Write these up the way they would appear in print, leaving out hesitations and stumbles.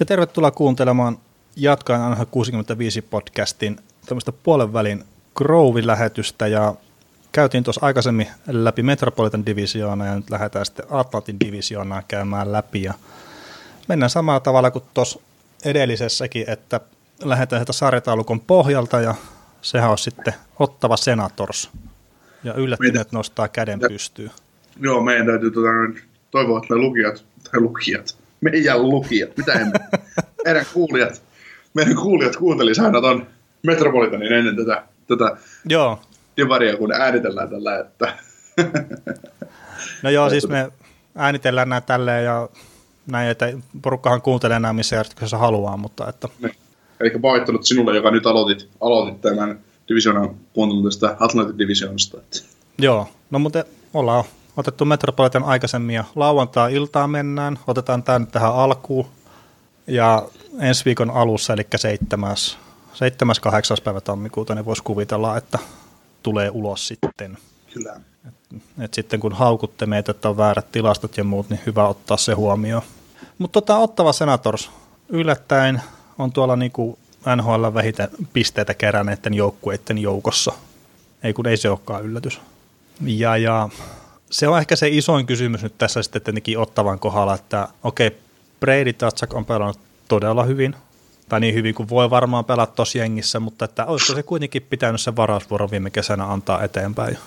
Ja tervetuloa kuuntelemaan Jatkaen Anha 65-podcastin tämmöistä puolenvälin Grove-lähetystä. Ja käytiin tuossa aikaisemmin läpi Metropolitan Divisioona ja nyt lähdetään sitten Atlantin Divisioonaa käymään läpi. Ja mennään samalla tavalla kuin tuossa edellisessäkin, että lähdetään sieltä sarjataulukon pohjalta ja sehän on sitten Ottava Senators. Ja yllättyneet nostaa käden pystyyn. Joo, meidän täytyy toivoa, että ne meidän kuulijat kuuntelisivat aina tuon Metropolitanin ennen tätä joo. Divaria, kun äänitellään tällä, että... No joo, siis me äänitellään näin tälleen ja näin, että porukkahan kuuntelee näin missä järjestyksessä haluaa, mutta että... Ne. Eli pahoittelut sinulle, joka nyt aloitit tämän divisioonan kuuntelun tästä Atlantin divisioonasta. Että... Joo, no mutta ollaan otettu Metropolitan aikaisemmin ja lauantai-iltaan mennään. Otetaan tämä nyt tähän alkuun ja ensi viikon alussa, eli 7.–8. päivä tammikuuta, niin voisi kuvitella, että tulee ulos sitten. Kyllä. Et sitten kun haukutte meitä, että on väärät tilastot ja muut, niin hyvä ottaa se huomioon. Mutta Ottava Senators yllättäen on tuolla niinku NHL vähiten pisteitä keränneiden joukkueiden joukossa. Ei kun ei se olekaan yllätys. Ja se on ehkä se isoin kysymys nyt tässä sitten tietenkin Ottavan kohdalla, että okei, Brady Tatsak on pelannut todella hyvin, tai niin hyvin kuin voi varmaan pelata tuossa jengissä, mutta että olisiko se kuitenkin pitänyt sen varausvuoron viime kesänä antaa eteenpäin?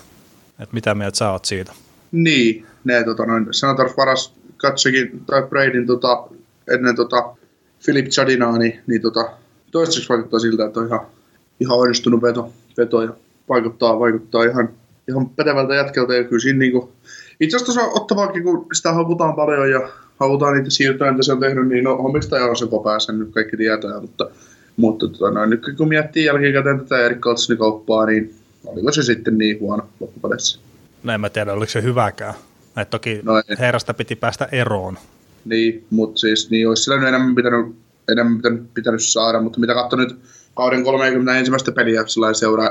Että mitä mieltä sä oot siitä? Niin, ne Senators varas Katsakin tai Bradyn ennen Filip Chadinaa, niin toistaiseksi vaikuttaa siltä, että on ihan onnistunut veto ja vaikuttaa ihan pätevältä jätkeltä. Ja kyllä siinä niinku, itse asiassa Ottavaakin, kun sitä haukutaan paljon ja haukutaan niitä siirtoja, mitä se on tehnyt, niin no omistaja on se päässä, nyt kaikki tietää. Mutta nyt kun miettii jälkikäteen tätä Erik Karlssonin kauppaa, niin oliko se sitten niin huono loppupeleissä? No en mä tiedä, oliko se hyväkään. Et toki herrasta piti päästä eroon. Niin, mutta siis niin olisi sillä nyt enemmän pitänyt saada, mutta mitä katso nyt kauden 31. peliä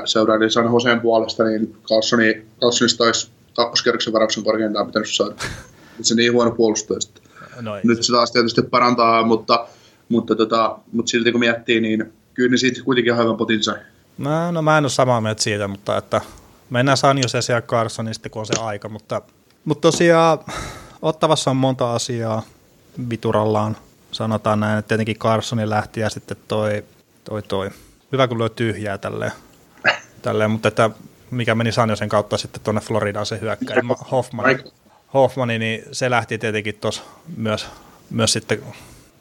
seuraa, niin San Joseen puolesta, niin Karlssonista olisi kakkoskierroksen varauksen korkeintaan pitänyt saada. Se niin huono puolustajista. No nyt se taas tietysti parantaa, mutta silti kun miettii, niin kyllä ne siitä kuitenkin on aivan potinsa. No mä en ole samaa mieltä siitä, mutta että mennään San Joseen ja Karlssonin sitten, kun on se aika, mutta tosiaan Ottavassa on monta asiaa viturallaan. Sanotaan näin, että tietenkin Karlssonin lähti ja sitten toi. Hyvä, kun löi tyhjää tälleen, mutta että mikä meni San Joseen kautta sitten tuonne Floridaan se hyökkäin. Hoffmani, niin se lähti tietenkin tuossa myös sitten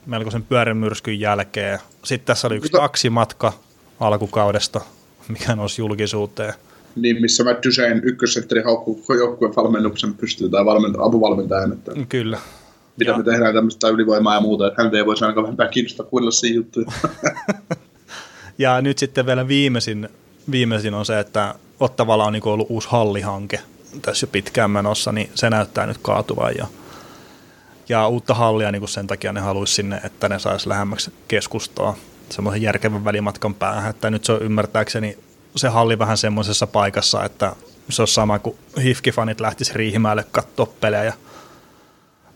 melkoisen pyörimyrskyn jälkeen. Sitten tässä oli yksi taksimatka alkukaudesta, mikä nousi julkisuuteen. Niin, missä mä Dysein ykkössetterin haukkuu joukkueen valmennuksen pystyy tai apuvalmentajan. Että kyllä. Mitä me tehdään tämmöistä ylivoimaa ja muuta, että häntä ei voisi ainakaan vähempää kiinnostaa kuunnella siinä juttuja. Ja nyt sitten vielä viimeisin on se, että Ottavalla on ollut uusi hallihanke tässä jo pitkään menossa, niin se näyttää nyt kaatuvan. Ja uutta hallia niin sen takia ne haluaisi sinne, että ne saisi lähemmäksi keskustaa semmoisen järkevän välimatkan päähän. Että nyt se on ymmärtääkseni se halli vähän semmoisessa paikassa, että se on sama kuin HIFK-fanit lähtisivät Riihimäelle katsoa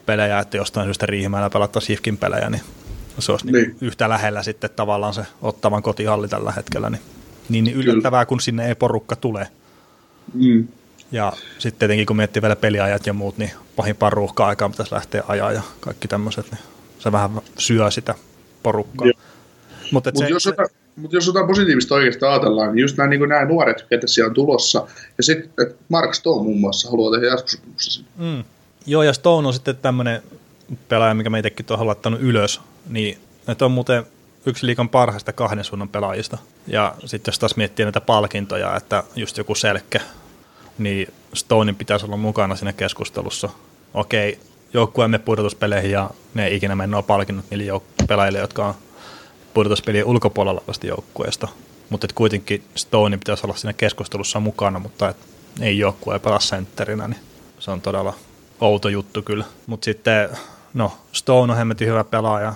pelejä, että jostain syystä Riihimäellä pelattaisiin HIFKin pelejä, niin se olisi niin yhtä lähellä sitten tavallaan se Ottavan kotihalli tällä hetkellä. Niin yllättävää, kun sinne ei porukka tule. Mm. Ja sitten tietenkin, kun miettii vielä peliajat ja muut, niin pahimpaan ruuhka-aikaan pitäisi lähteä ajaa ja kaikki tämmöiset, niin se vähän syö sitä porukkaa. Mutta jos jotain positiivista oikeastaan ajatellaan, niin just nämä nuoret, ketä siellä on tulossa, ja sitten Mark Stone muun muassa haluaa tehdä jatkosopimusta sinne. Mm. Joo, ja Stone on sitten tämmöinen pelaaja, mikä me itsekin tuohon laittanut ylös, niin että on muuten yksi liigan parhaista kahden suunnan pelaajista. Ja sitten jos taas miettii näitä palkintoja, että just joku selkkä, niin Stonein pitäisi olla mukana siinä keskustelussa. Okei, joukkueemme pudotuspeleihin ja ne ei ikinä mennä palkinnut niille pelaajille, jotka on pudotuspelien ulkopuolella vasta joukkueesta. Mutta kuitenkin Stonein pitäisi olla siinä keskustelussa mukana, mutta ei joukkue ei pelaa sentterinä, niin se on todella outo juttu kyllä. Mutta sitten, Stone on hemmetin hyvä pelaaja.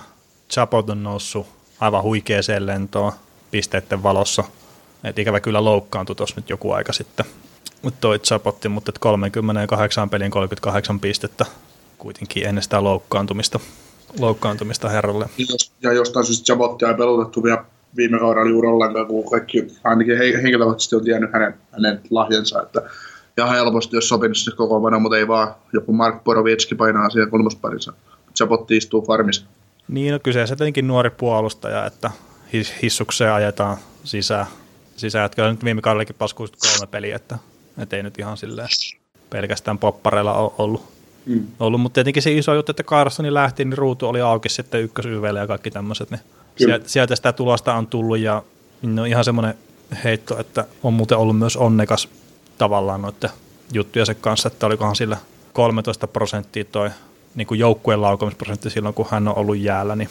Chabot on noussut aivan huikeeseen lentoon pisteiden valossa. Et ikävä kyllä loukkaantui tuossa nyt joku aika sitten. Toi Chabotti, mutta 38 pelin 38 pistettä kuitenkin ennen sitä loukkaantumista. loukkaantumista herralle. Ja jostain syystä Chabottia ei pelutettu vielä viime kaudella juuri ollenkaan, kun kaikki ainakin henkilökohtaisesti on tiennyt hänen lahjansa, että ja helposti jos sopinut se koko ajan, mutta ei vaan joku Mark Borowiecki painaa siihen kolmosparinsa. Chabotti istuu farmissa. Niin, no kyseessä tietenkin nuori puolustaja, että hissukseen ajetaan sisään, että kyllä nyt viime kaudellakin paskuiset 3 peliä, että ei nyt ihan silleen pelkästään poppareilla ole ollut, mutta tietenkin se iso juttu, että Karlssoni lähti, niin ruutu oli auki sitten ykkösyveillä ja kaikki tämmöiset, niin sieltä sitä tulosta on tullut ja no ihan semmoinen heitto, että on muuten ollut myös onnekas tavallaan noiden juttuja sen kanssa, että olikohan sillä 13% toi niin kuin joukkueen laukomisprosentti silloin, kun hän on ollut jäällä, niin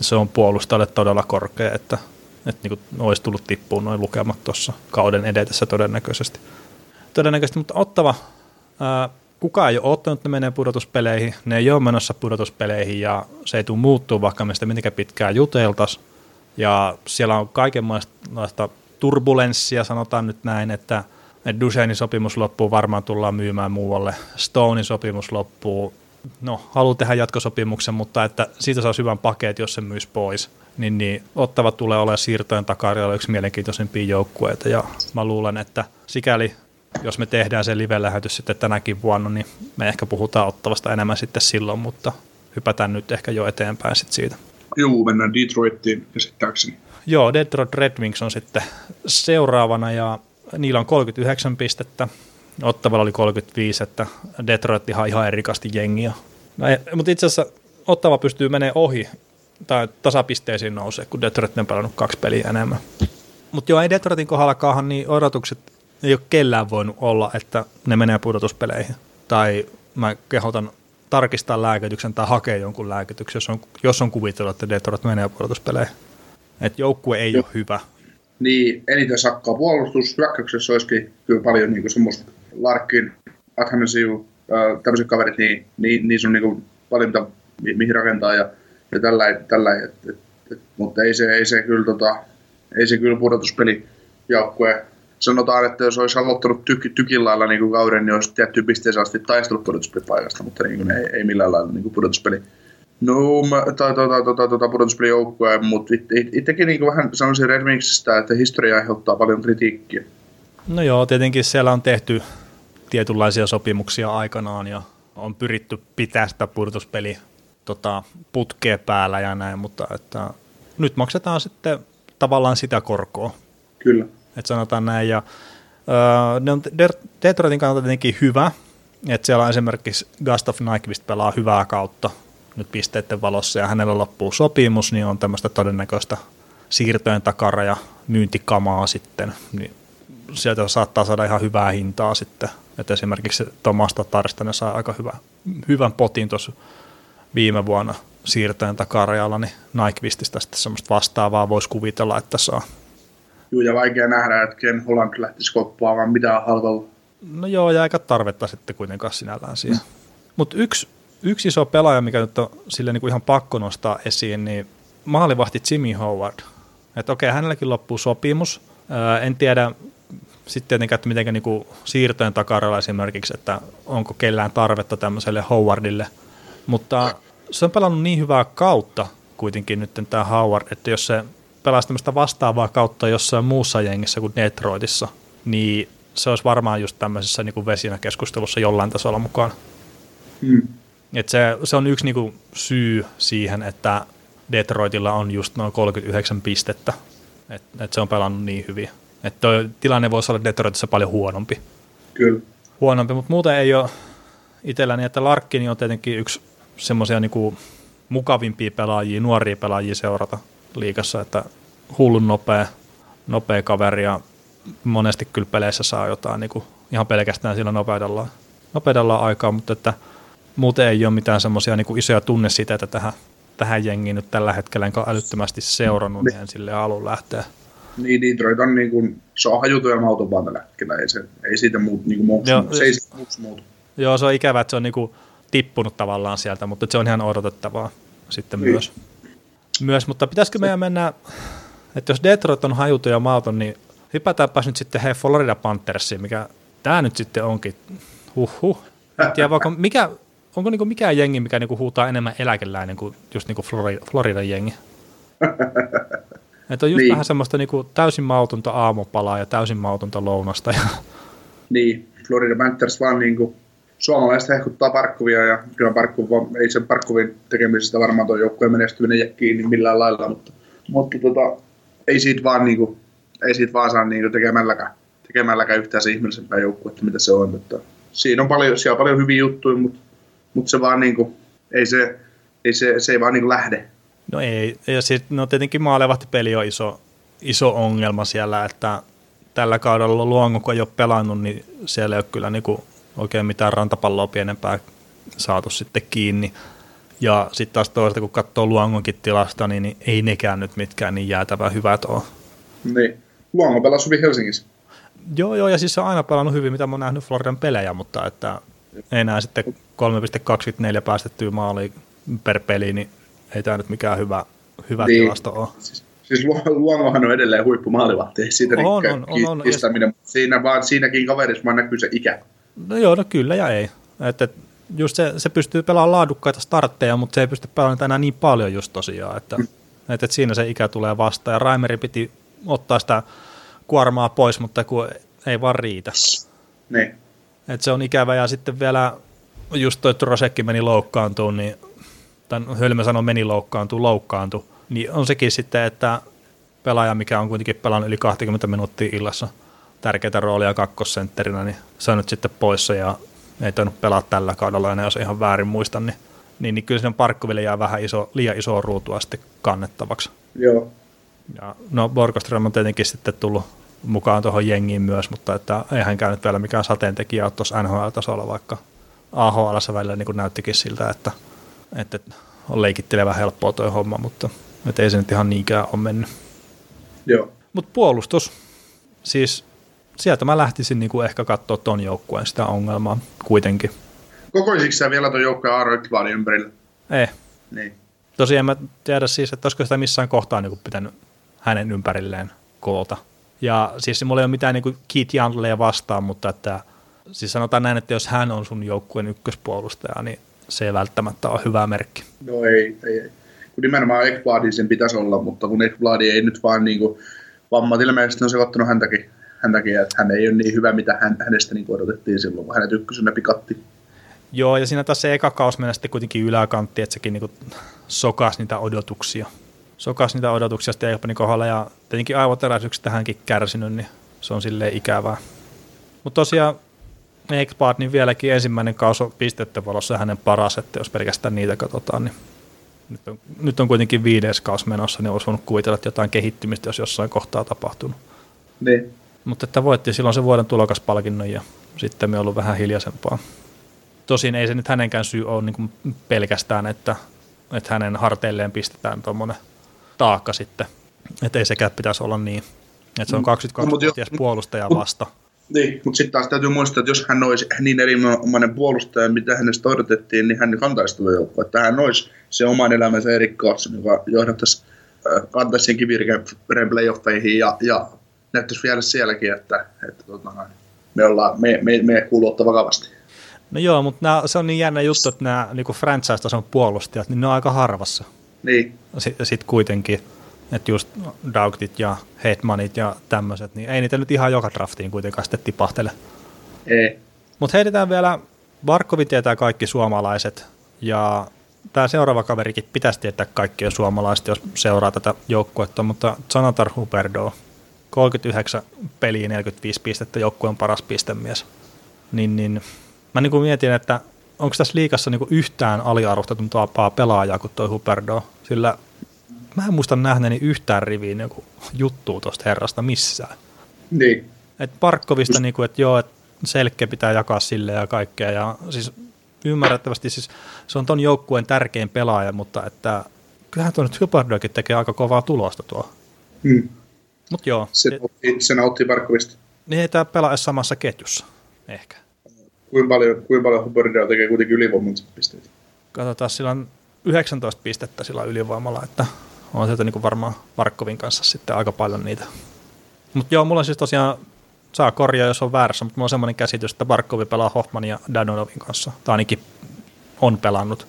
se on puolustajalle todella korkea, että niin kuin olisi tullut tippuun noin lukemat tuossa kauden edetessä todennäköisesti, mutta Ottava, kukaan ei ole ottanut, että ne menee pudotuspeleihin, ne ei ole menossa pudotuspeleihin ja se ei tule muuttua, vaikka me sitä mitenkään pitkään juteltaisiin ja siellä on kaikenlaista turbulenssia, sanotaan nyt näin, että Duchenin sopimus loppuu, varmaan tullaan myymään muualle. Stonein sopimus loppuu. No, haluaa tehdä jatkosopimuksen, mutta että siitä saa hyvän pakeet, jos se myys pois. Niin Ottava tulee olemaan siirtojen takarjalla yksi mielenkiintoisempia joukkueita. Ja mä luulen, että sikäli, jos me tehdään se live-lähetys sitten tänäkin vuonna, niin me ehkä puhutaan Ottavasta enemmän sitten silloin, mutta hypätään nyt ehkä jo eteenpäin sitten siitä. Joo, mennään Detroitiin käsittääkseni. Joo, Detroit Red Wings on sitten seuraavana ja niillä on 39 pistettä, Ottavalla oli 35, että Detroit ihan erikasti jengiä. Mutta itse asiassa Ottava pystyy menemään ohi, tai tasapisteisiin nousee, kun Detroit on pelannut 2 peliä enemmän. Mutta joo, ei Detroitin kohdallakaan, niin odotukset ei ole kellään voinut olla, että ne menee pudotuspeleihin. Tai mä kehotan tarkistaa lääkityksen tai hakea jonkun lääkityksen, jos on kuvitellut, että Detroit menee pudotuspeleihin. Että joukkue ei ole hyvä. Niin, eniten sakkaa puolustus. Hyökkäyksessä olisikin kyllä paljon niin semmoista Larkin, Athanasiu, tämmöiset kaverit, niin se on niin paljon mitä, mihin rakentaa ja tällainen. Mutta ei se kyllä pudotuspeli joukkue. Sanotaan, että jos olisi aloittanut tykin lailla niin kauden, niin olisi tiettyyn pisteeseen asti taistellut pudotuspelipaikasta, mutta niin ei millään lailla niin pudotuspeli. No, pudotuspelijoukkoja, mutta itsekin niin vähän sanoisin Red Wingsistä, että historia aiheuttaa paljon kritiikkiä. No joo, tietenkin siellä on tehty tietynlaisia sopimuksia aikanaan ja on pyritty pitää sitä pudotuspeli putkea päällä ja näin, mutta että nyt maksetaan sitten tavallaan sitä korkoa. Kyllä. Että sanotaan näin, ja ne on Detroitin kannalta tietenkin hyvä, että siellä on esimerkiksi Gustav Nyquist pelaa hyvää kautta nyt pisteiden valossa, ja hänellä loppuu sopimus, niin on tämmöistä todennäköistä siirtojen takaraja myyntikamaa sitten, niin sieltä saattaa saada ihan hyvää hintaa sitten, että esimerkiksi Tomas Tatarista sai aika hyvän potin tuossa viime vuonna siirtojen takarajalla, niin Nyquististä sitten semmoista vastaavaa voisi kuvitella, että saa. Joo, ja vaikea nähdä, että Ken Holland lähtisi koppaamaan mitään halvalla. No joo, ja eikä tarvetta sitten kuitenkaan sinällään siihen. Mutta yksi iso pelaaja, mikä nyt on sille niin ihan pakko nostaa esiin, niin maalivahti Jimmy Howard. Että okei, hänelläkin loppuu sopimus. En tiedä sitten tietenkään, että miten niin siirtojen takaralla esimerkiksi, että onko kellään tarvetta tämmöiselle Howardille. Mutta se on pelannut niin hyvää kautta kuitenkin nyt tämä Howard, että jos se pelasi tämmöistä vastaavaa kautta jossain muussa jengissä kuin Detroitissa, niin se olisi varmaan just tämmöisessä niin vesinä keskustelussa jollain tasolla mukaan. Mm. Että se on yksi niinku syy siihen, että Detroitilla on just noin 39 pistettä, että se on pelannut niin hyvin. Että toi tilanne voisi olla Detroitissa paljon huonompi. Kyllä. Huonompi, mutta muuten ei ole itselläni, että Larkin on tietenkin yksi semmoisia niinku mukavimpia pelaajia, nuoria pelaajia seurata liigassa, että hullun nopea kaveri ja monesti kyllä peleissä saa jotain niinku ihan pelkästään sillä nopeudellaan aikaa, mutta että muuten ei ole mitään semmoisia niin isoja tunnesiteitä tähän jengiin nyt tällä hetkellä, enkä älyttömästi seurannut, niin sille alun lähteä. Niin, Detroit on niin kuin, se on hajutuja mautomaan tällä hetkellä, ei siitä muuta niin muuta. Joo, se on ikävä, että se on niin kuin tippunut tavallaan sieltä, mutta se on ihan odotettavaa sitten niin. Myös. Mutta pitäisikö meidän mennä, että jos Detroit on hajutuja mauton, niin hypätäänpäs nyt sitten hei Florida Panthersiin, mikä tämä nyt sitten onkin, huhhuh. En tiedä, mikä... onko niinku mikään jengi, mikä niinku huutaa enemmän eläkeläinen kuin just niinku Floridan jengi? Että on just niin. Vähän semmoista niinku täysin mautonta aamupalaa ja täysin mautonta lounasta. Ja... Niin, Florida Panthers vaan niinku suomalaiset hehkuttaa Barkovia ja kyllä Barkov, ei sen Barkovin tekemisestä varmaan tuo joukkueen menestyminen jää kiinni millään lailla, mutta ei siitä vaan saa niinku tekemälläkään yhtään se ihmeellisempää joukkuetta, mitä se on. Että siinä on paljon, siellä on paljon hyviä juttuja, mutta se vaan niinku, ei se ei vaan niinku lähde. No ei, ja sitten no tietenkin maalevahtipeli on iso ongelma siellä, että tällä kaudella Luongo, kun ei ole pelannut, niin siellä ei ole kyllä niinku oikein mitään rantapalloa pienempää saatu sitten kiinni. Ja sitten taas toista, kun katsoo Luongonkin tilasta, niin ei nekään nyt mitkään niin jäätävää hyvät ole. Niin, Luongo pelasi hyvin Helsingissä. Joo, ja siis se on aina pelannut hyvin, mitä mä oon nähnyt Floridan pelejä, mutta että enää sitten 3,24 päästettyä maaliin per peli, niin ei tämä nyt mikään hyvä niin. Tilasto ole. Siis Luongohan on edelleen huippumaalivahti, ei siitä on. Siinäkin kaverissa vaan näkyy se ikä. No kyllä ja ei. Että just se pystyy pelaamaan laadukkaita startteja, mutta se ei pysty pelaamaan enää niin paljon just tosiaan, että siinä se ikä tulee vastaan. Ja Raimeri piti ottaa sitä kuormaa pois, mutta kun ei vaan riitä. Niin. Että se on ikävä ja sitten vielä just toi Trosekki meni loukkaantumaan, niin tämän Hölmä sanoi meni loukkaantui, niin on sekin sitten, että pelaaja, mikä on kuitenkin pelannut yli 20 minuuttia illassa tärkeitä roolia kakkosentterinä, niin se on nyt sitten poissa ja ei tainnut pelaa tällä kaudella enää, jos ihan väärin muistan, niin kyllä siinä Parkkoville jää vähän liian isoa ruutua sitten kannettavaksi. Joo. Ja, no Borgström on tietenkin sitten tullut mukaan tuohon jengiin myös, mutta että eihän käynyt vielä mikään sateentekijä ole tuossa NHL-tasolla, vaikka AHL-ssa välillä niin kuin näyttikin siltä, että on leikittelevä helppoa toi homma, mutta ei se nyt ihan niinkään ole mennyt. Joo. Mutta puolustus, siis sieltä mä lähtisin niinku ehkä katsoa ton joukkueen sitä ongelmaa kuitenkin. Kokoisitko sä vielä ton joukkueen Aaro Ekbladin ympärillä? Ei. Niin. Tosiaan mä tiedä siis, että olisiko sitä missään kohtaa niinku pitänyt hänen ympärilleen koota. Ja siis mulla ei ole mitään niinku Keith Youngleja vastaan, mutta että, siis sanotaan näin, että jos hän on sun joukkueen ykköspuolustaja, niin se ei välttämättä ole hyvä merkki. No ei. Kun nimenomaan Ekbladin sen pitäisi olla, mutta kun Ekbladi ei nyt vaan niinku vammat ilmeisesti on sekoittanut häntäkin, että hän ei ole niin hyvä, mitä hänestä niin odotettiin silloin, kun hänet ykkösenä pikatti. Joo, ja siinä taas se eka kaus mennä sitten kuitenkin yläkantti, että sekin niin sokasi niitä odotuksia sitten Ekpanin kohdalla, ja tietenkin aivoteräisyyksistä hänkin kärsinyt, niin se on silleen ikävää. Mutta tosiaan Ekblad, niin vieläkin ensimmäinen kaus on pistettä valossa hänen paras, että jos pelkästään niitä katsotaan, niin nyt on kuitenkin 5. kaus menossa, niin olisi voinut kuvitella, että jotain kehittymistä, jos jossain kohtaa tapahtunut. Ne. Mutta että voitti silloin se vuoden tulokaspalkinnon ja sitten me ollut vähän hiljaisempaa. Tosin ei se nyt hänenkään syy ole niin kuin pelkästään, että hänen harteilleen pistetään tuommoinen taakka sitten. Että ei sekään pitäisi olla niin. Että se on 22-vuotias puolustaja vasta. Niin, mutta sitten taas täytyy muistaa, että jos hän olisi niin erinomainen puolustaja, mitä hänestä odotettiin, niin hän kantaisi tulla joukkoa. Että hän olisi se oman elämänsä Erik Karlsson, joka johdattaisi kantaisiin kivirikään playoffeihin ja näyttäisi vielä sielläkin, että me kuuluu vakavasti. No joo, mutta se on niin jännä juttu, että nämä niinku franchise-tason puolustajat, niin ne on aika harvassa. Niin. Sitten kuitenkin, että just Daugtit ja Hedmanit ja tämmöiset, niin ei niitä nyt ihan joka draftiin kuitenkaan sitten tipahtele. Ei. Mutta heitetään vielä, Barkovin tietää kaikki suomalaiset, ja tämä seuraava kaverikin pitäisi tietää kaikkien suomalaiset, jos seuraa tätä joukkuetta, mutta Jonathan Huberdeau. 39 peliä, 45 pistettä, joukkueen paras pistemies. Niin, mä niin kuin mietin, että onko tässä liigassa niin kuin yhtään aliarvostetumpaa pelaajaa kuin toi Huberdeau, sillä mä en muista nähneeni yhtään riviin joku juttua tuosta herrasta missään. Niin. Että Parkkovista, niin kuin, että joo, että selkeä pitää jakaa sille ja kaikkea, ja siis ymmärrettävästi siis se on ton joukkueen tärkein pelaaja, mutta että kyllähän tuo nyt Huberdeaukin tekee aika kovaa tulosta tuo. Hmm. Mut joo. Se nautti Barkovista. Niin ei tämä pelaa edes samassa ketjussa, ehkä. Kuinka paljon Huberdeau tekee kuitenkin ylivoimansa pisteitä? Katsotaan, sillä on 19 pistettä sillä ylivoimalla, että on sieltä niin kuin varmaan Barkovin kanssa sitten aika paljon niitä. Mutta joo, mulla on siis tosiaan, saa korjaa jos on väärässä, mutta mulla on semmoinen käsitys, että Barkovi pelaa Hoffman ja Dadonovin kanssa. Tai ainakin on pelannut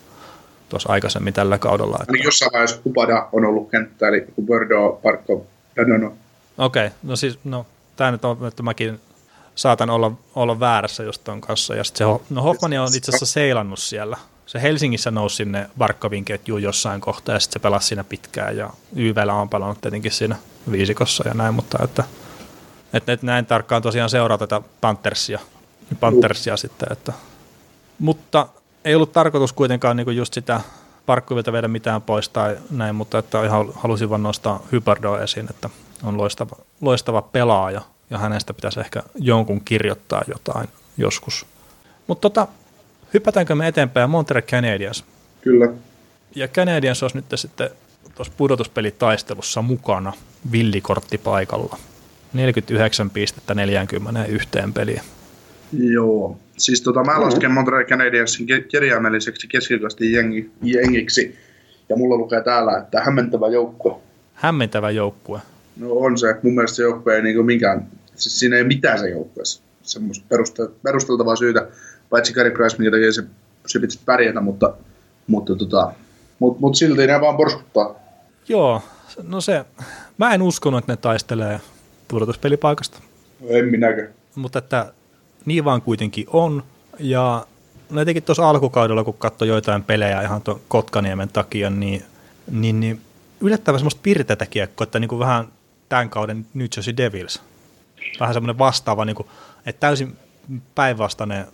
tuossa aikaisemmin tällä kaudella. Että... Eli jossain vaiheessa Kubada on ollut kenttää, eli Huberdeau, Barkov, Danono. Okei, no siis, no, tämä nyt on, että mäkin saatan olla väärässä just tuon kanssa. Ja se, no Hoffman on itse asiassa seilannut siellä. Se Helsingissä nousi sinne Barkovin ketjuun jossain kohtaa, ja sitten se pelasi siinä pitkään, ja YV:llä on pelannut tietenkin siinä viisikossa ja näin, mutta että näin tarkkaan tosiaan seuraa tätä Panthersia sitten, että. Mutta ei ollut tarkoitus kuitenkaan niinku just sitä Barkovilta viedä mitään pois tai näin, mutta että ihan halusin vaan nostaa Huberdeau esiin, että on loistava pelaaja, ja hänestä pitäisi ehkä jonkun kirjoittaa jotain joskus. Mutta hypätäänkö me eteenpäin Montreal Canadiens? Kyllä. Ja Canadiens olisi nyt sitten tuossa pudotuspelitaistelussa mukana villikorttipaikalla. 49 pistettä 41 peliä. Joo. Siis mä lasken Montreal Canadiensin kirjaimelliseksi keskikastin jengiksi. Ja mulla lukee täällä, että hämmentävä joukko. Hämmentävä joukkue. No on se. Mun mielestä se joukkue ei niinku minkään. Siis siinä ei mitään se joukkueessa. Semmoista perusteltavaa syytä. Paitsi Carey Price, minkä takia se pitäisi pärjätä, mutta silti ne vaan porskuttaa. Joo, no se, mä en uskonut, että ne taistelee pudotuspelipaikasta. En minäkään. Mutta että niin vaan kuitenkin on, ja no etenkin tuossa alkukaudella, kun katsoi joitain pelejä ihan tuon Kotkaniemen takia, niin yllättävän semmoista pirteätä kiekkoa, että niinku vähän tämän kauden New Jersey Devils. Vähän semmoinen vastaava, niinku, että täysin päinvastainen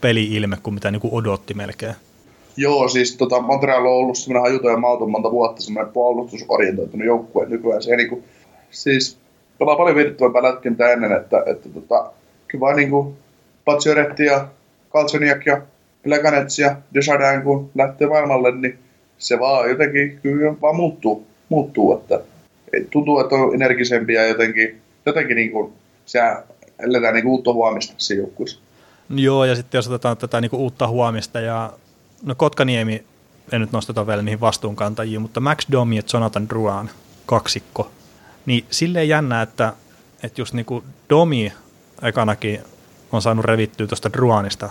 peli-ilme kuin mitä niinku odotti melkein. Joo, siis Montreal on ollut semmoinen hajutoja mauton monta vuotta, semmoinen puolustusorientoitunut joukkue nykyään. Se niinku, siis pelaa paljon virtuampaa lätkentää ennen, että kyllä niinku Pacioretti ja Karlssoniak ja Plekanets ja Desjardins, kun lähtee maailmalle, niin se vaan jotenkin kyllä vaan muuttuu, että tuntuu, että on energisempiä ja jotenkin niinku se eletään niinku uutta huomista siinä joukkueessa. Joo, ja sitten jos otetaan tätä niinku uutta huomista, ja no Kotkaniemi, en nyt nosteta vielä niihin vastuunkantajiin, mutta Max Domi ja Jonathan Drouin kaksikko, niin silleen jännää, että just niinku Domi ekanakin on saanut revittyä tuosta Druanista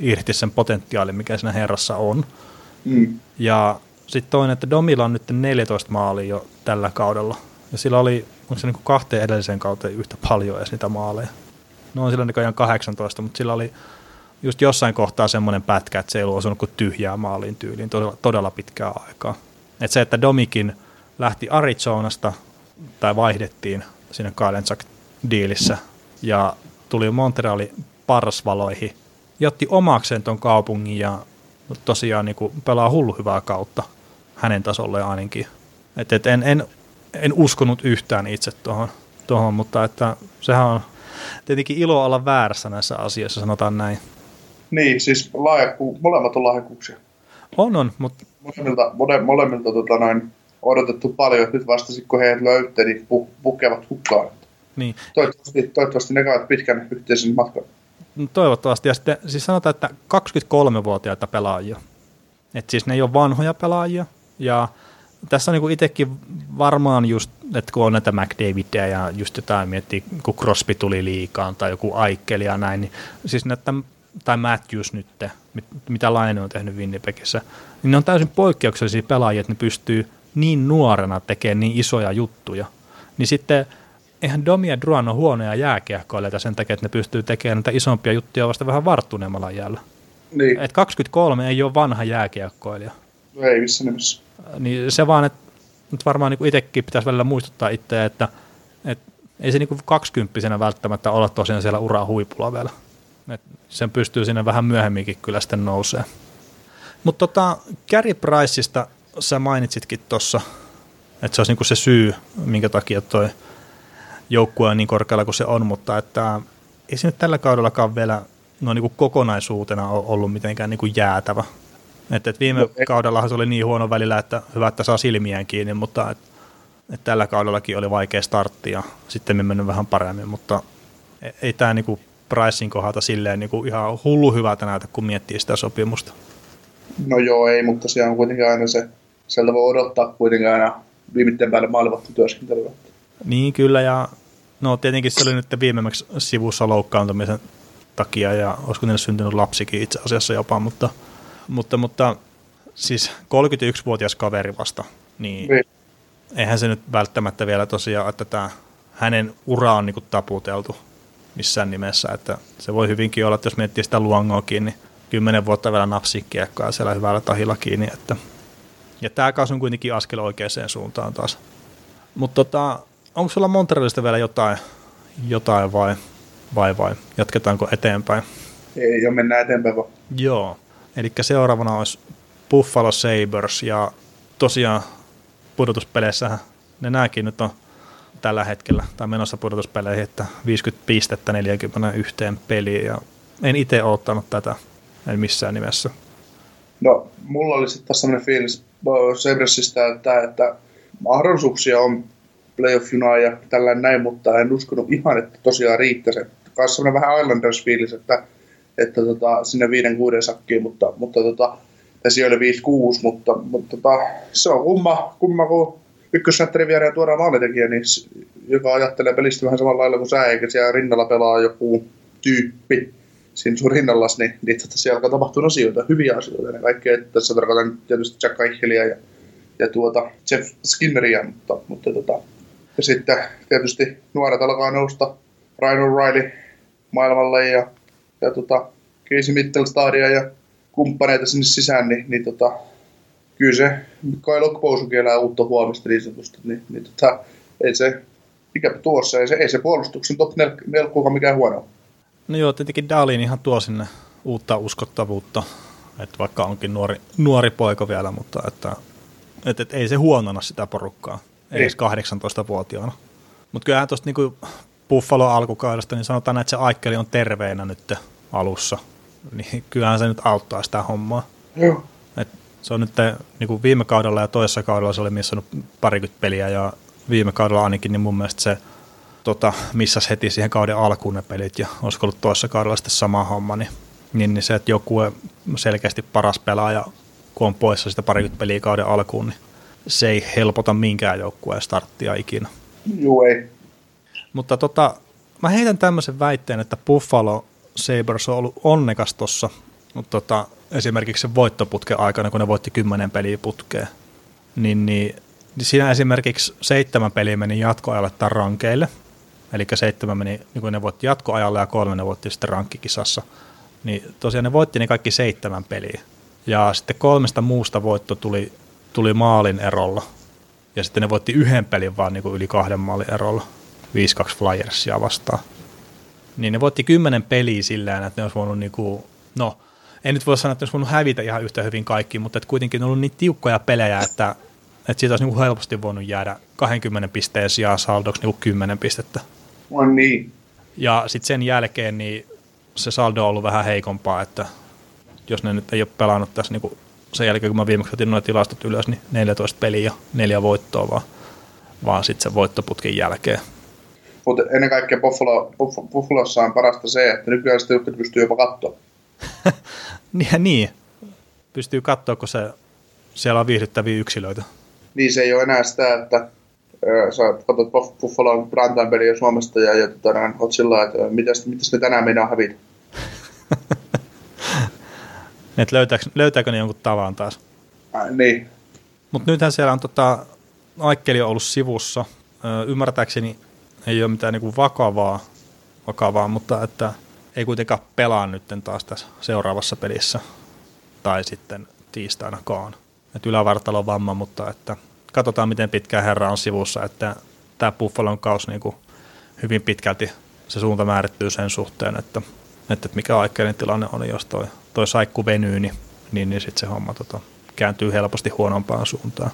irti sen potentiaali, mikä siinä herrassa on. Mm. Ja sitten toinen, että Domilla on nyt 14 maalia jo tällä kaudella, ja sillä oli, onko se niinku kahteen edelliseen kauteen yhtä paljon edes niitä maaleja? No on sillä näköjään 18, mutta sillä oli just jossain kohtaa semmoinen pätkä, että se ei ollut osunut kuin tyhjää maaliin tyyliin todella pitkää aikaa. Että se, että Domikin lähti Arizonasta tai vaihdettiin siinä Kailensak-diilissä ja tuli Montrealin Parsvaloihin, jotti omakseen ton kaupungin ja tosiaan niin pelaa hullu hyvää kautta hänen tasolle ainakin. Että en uskonut yhtään itse tuohon, mutta että sehän on tietenkin ilo olla väärässä näissä asioissa, sanotaan näin. Niin, siis molemmat on lahjakkuuksia. On, mutta... Molemmilta odotettu paljon, nyt vasta sitten kun heidät löytää, niin pukevat hukkaan. Niin. Toivottavasti ne käyvät pitkän yhteisen matkan. No, toivottavasti, ja sitten siis sanotaan, että 23-vuotiaita pelaajia. Että siis ne ei ole vanhoja pelaajia, ja tässä on niinku itsekin varmaan just, että kun on näitä McDavidia ja just jotain miettii, kun Crosby tuli liikaan tai joku Aikkeli ja näin, niin siis näitä, tai Matthews nyt, mitä Laine on tehnyt Winnipegissä, niin ne on täysin poikkeuksellisia pelaajia, että ne pystyy niin nuorena tekemään niin isoja juttuja. Niin sitten eihän Domi ja Druan on huonoja jääkiekkoilijoita sen takia, että ne pystyy tekemään näitä isompia juttuja vasta vähän varttuneemmalla iällä. Niin. Että 23 ei ole vanha jääkiekkoilija. No ei missä nimessä. Niin se vaan, että nyt varmaan niin itsekin pitäisi välillä muistuttaa itseä, että ei se niin kaksikymppisenä välttämättä olla tosiaan siellä uraa huipulla vielä. Et sen pystyy siinä vähän myöhemminkin kyllä sitten nousee. Mutta Carey Priceista sä mainitsitkin tuossa, että se olisi niin se syy, minkä takia toi joukkue on niin korkealla kuin se on, mutta että ei se nyt tällä kaudellakaan vielä no niin kokonaisuutena ole ollut mitenkään niin jäätävä. Et viime kaudellahan se oli niin huono välillä, että hyvä, että saa silmiään kiinni, mutta et tällä kaudellakin oli vaikea startti ja sitten me mennyt vähän paremmin, mutta ei tämä niinku Pricein kohdalta silleen niinku ihan hullu hyvältä näytä, kun miettii sitä sopimusta. No joo, ei, mutta siellä on kuitenkin aina se, sieltä voi odottaa kuitenkin aina viimeisten päälle maailmattu työskentelyä. Niin kyllä, ja no tietenkin se oli nyt viimemmäksi sivussa loukkaantumisen takia ja olisiko niille syntynyt lapsikin itse asiassa jopa, mutta Mutta siis 31-vuotias kaveri vasta, niin eihän se nyt välttämättä vielä tosiaan, että hänen ura on niinku taputeltu missään nimessä, että se voi hyvinkin olla, että jos miettii sitä Luongoakin, niin 10 vuotta vielä napsii kiekkoa siellä hyvällä tahilla kiinni, että ja tämä kaus on kuitenkin askel oikeaan suuntaan taas. Mutta onko sulla Montrealista vielä jotain vai jatketaanko eteenpäin? Ei, jo mennään eteenpäin vaan. Joo, eli seuraavana olisi Buffalo Sabres, ja tosiaan pudotuspeleissähän ne nääkin nyt on tällä hetkellä, tai menossa pudotuspeleihin, että 50 pistettä 41 peliin, ja en itse odottanut tätä, en missään nimessä. No, mulla oli sitten taas sellainen fiilis Sabressista, että mahdollisuuksia on playoff-junaa ja tällainen näin, mutta en uskonut ihan, että tosiaan riittäisi. Kanssa sellainen vähän Islanders-fiilis, että sinne 5-6 sakkiin, mutta tässä oli 5-6, mutta se on kumma kun ykkössätterin viereen tuodaan maalitekijä, niin joka ajattelee pelistä vähän samalla lailla kuin sä, eikä siellä rinnalla pelaa joku tyyppi siinä sun rinnallas, niin siellä alkaa tapahtua asioita, hyviä asioita ja kaikkea. Tässä tarkoitan tietysti Jack Eichelia ja Jeff Skinneria, mutta ja sitten tietysti nuoret alkaa nousta Ryan O'Reilly maailmalle ja Casey Mittelstadia ja kumppaneita sinne sisään, niin kyllä se Kai Lokpousukin elää uutta huomista niin sanotusti, niin ei se ikäpä tuossa, ei se puolustuksen top 4 kuka mikään huono. No joo, tietenkin Dahlin ihan tuo sinne uutta uskottavuutta, että vaikka onkin nuori poika vielä, mutta että ei se huonona sitä porukkaa, ei edes 18-vuotiaana. Mutta kyllähän tuosta niinku Buffalon alkukaudesta, niin sanotaan, että se Aikkeli on terveenä nyt alussa, niin kyllähän se nyt auttaa sitä hommaa. Joo. Et se on nyt niinku viime kaudella ja toisessa kaudella se oli missannut 20 peliä, ja viime kaudella ainakin niin mun mielestä se missasi heti siihen kauden alkuun ne pelit, ja olisiko ollut toisessa kaudella sitten sama homma, niin se, että joku selkeästi paras pelaaja, kun on poissa sitä 20 peliä kauden alkuun, niin se ei helpota minkään joukkueen starttia ikinä. Joo, ei. Mutta mä heitän tämmöisen väitteen, että Buffalo Sabres on ollut onnekas tuossa, mutta esimerkiksi se voittoputken aikana, kun ne voitti 10 peliä putkeen, niin siinä esimerkiksi 7 peliä meni jatkoajalle tai rankeille, eli 7 meni, niin kun ne voitti jatkoajalla ja 3 ne voitti sitten rankkikisassa, niin tosiaan ne voitti ne kaikki 7 peliä. Ja sitten 3 muusta voitto tuli maalin erolla. Ja sitten ne voitti 1 pelin vaan niin kuin yli 2 maalin erolla, 5-2 Flyersia vastaan. Niin ne voitti 10 peliä sillään, että ne olisi voinut, niin kuin, no en nyt voi sanoa, että ne olisi voinut hävitä ihan yhtä hyvin kaikki, mutta kuitenkin ne on ollut niin tiukkoja pelejä, että siitä olisi niin kuin helposti voinut jäädä 20 pisteen sijaan saldoksi niin kuin 10 pistettä. On niin. Ja sitten sen jälkeen niin se saldo on ollut vähän heikompaa, että jos ne nyt ei ole pelannut tässä niin kuin sen jälkeen, kun mä viimeksi otin nuo tilastot ylös, niin 14 peliä ja 4 voittoa vaan sitten sen voittoputkin jälkeen. Mutta ennen kaikkea Buffalossa on parasta se, että nykyään sitä juttu pystyy jopa katsoa. Niin, pystyy katsoa, kun se siellä on viihdyttäviä yksilöitä. Niin, se ei ole enää sitä, että sä katsot Buffalon Brantan peliä Suomesta ja oot sillä, että mitäs ne tänään meinaa hävitä. Että löytääkö ne jonkun tavan taas? Niin. Mutta nythän siellä on Aikkeli on ollut sivussa. Ymmärtääkseni ei ole mitään niinku vakavaa, mutta että ei kuitenkaan pelaa nyt taas tässä seuraavassa pelissä. Tai sitten tiistainakaan. Että ylävartalo on vamma, mutta että katsotaan miten pitkään herra on sivussa. Että tämä Buffalon kaus niinku hyvin pitkälti se suunta määrittyy sen suhteen, että mikä Aikkelin tilanne on, jos toi saikku venyy, niin sitten se homma kääntyy helposti huonompaan suuntaan.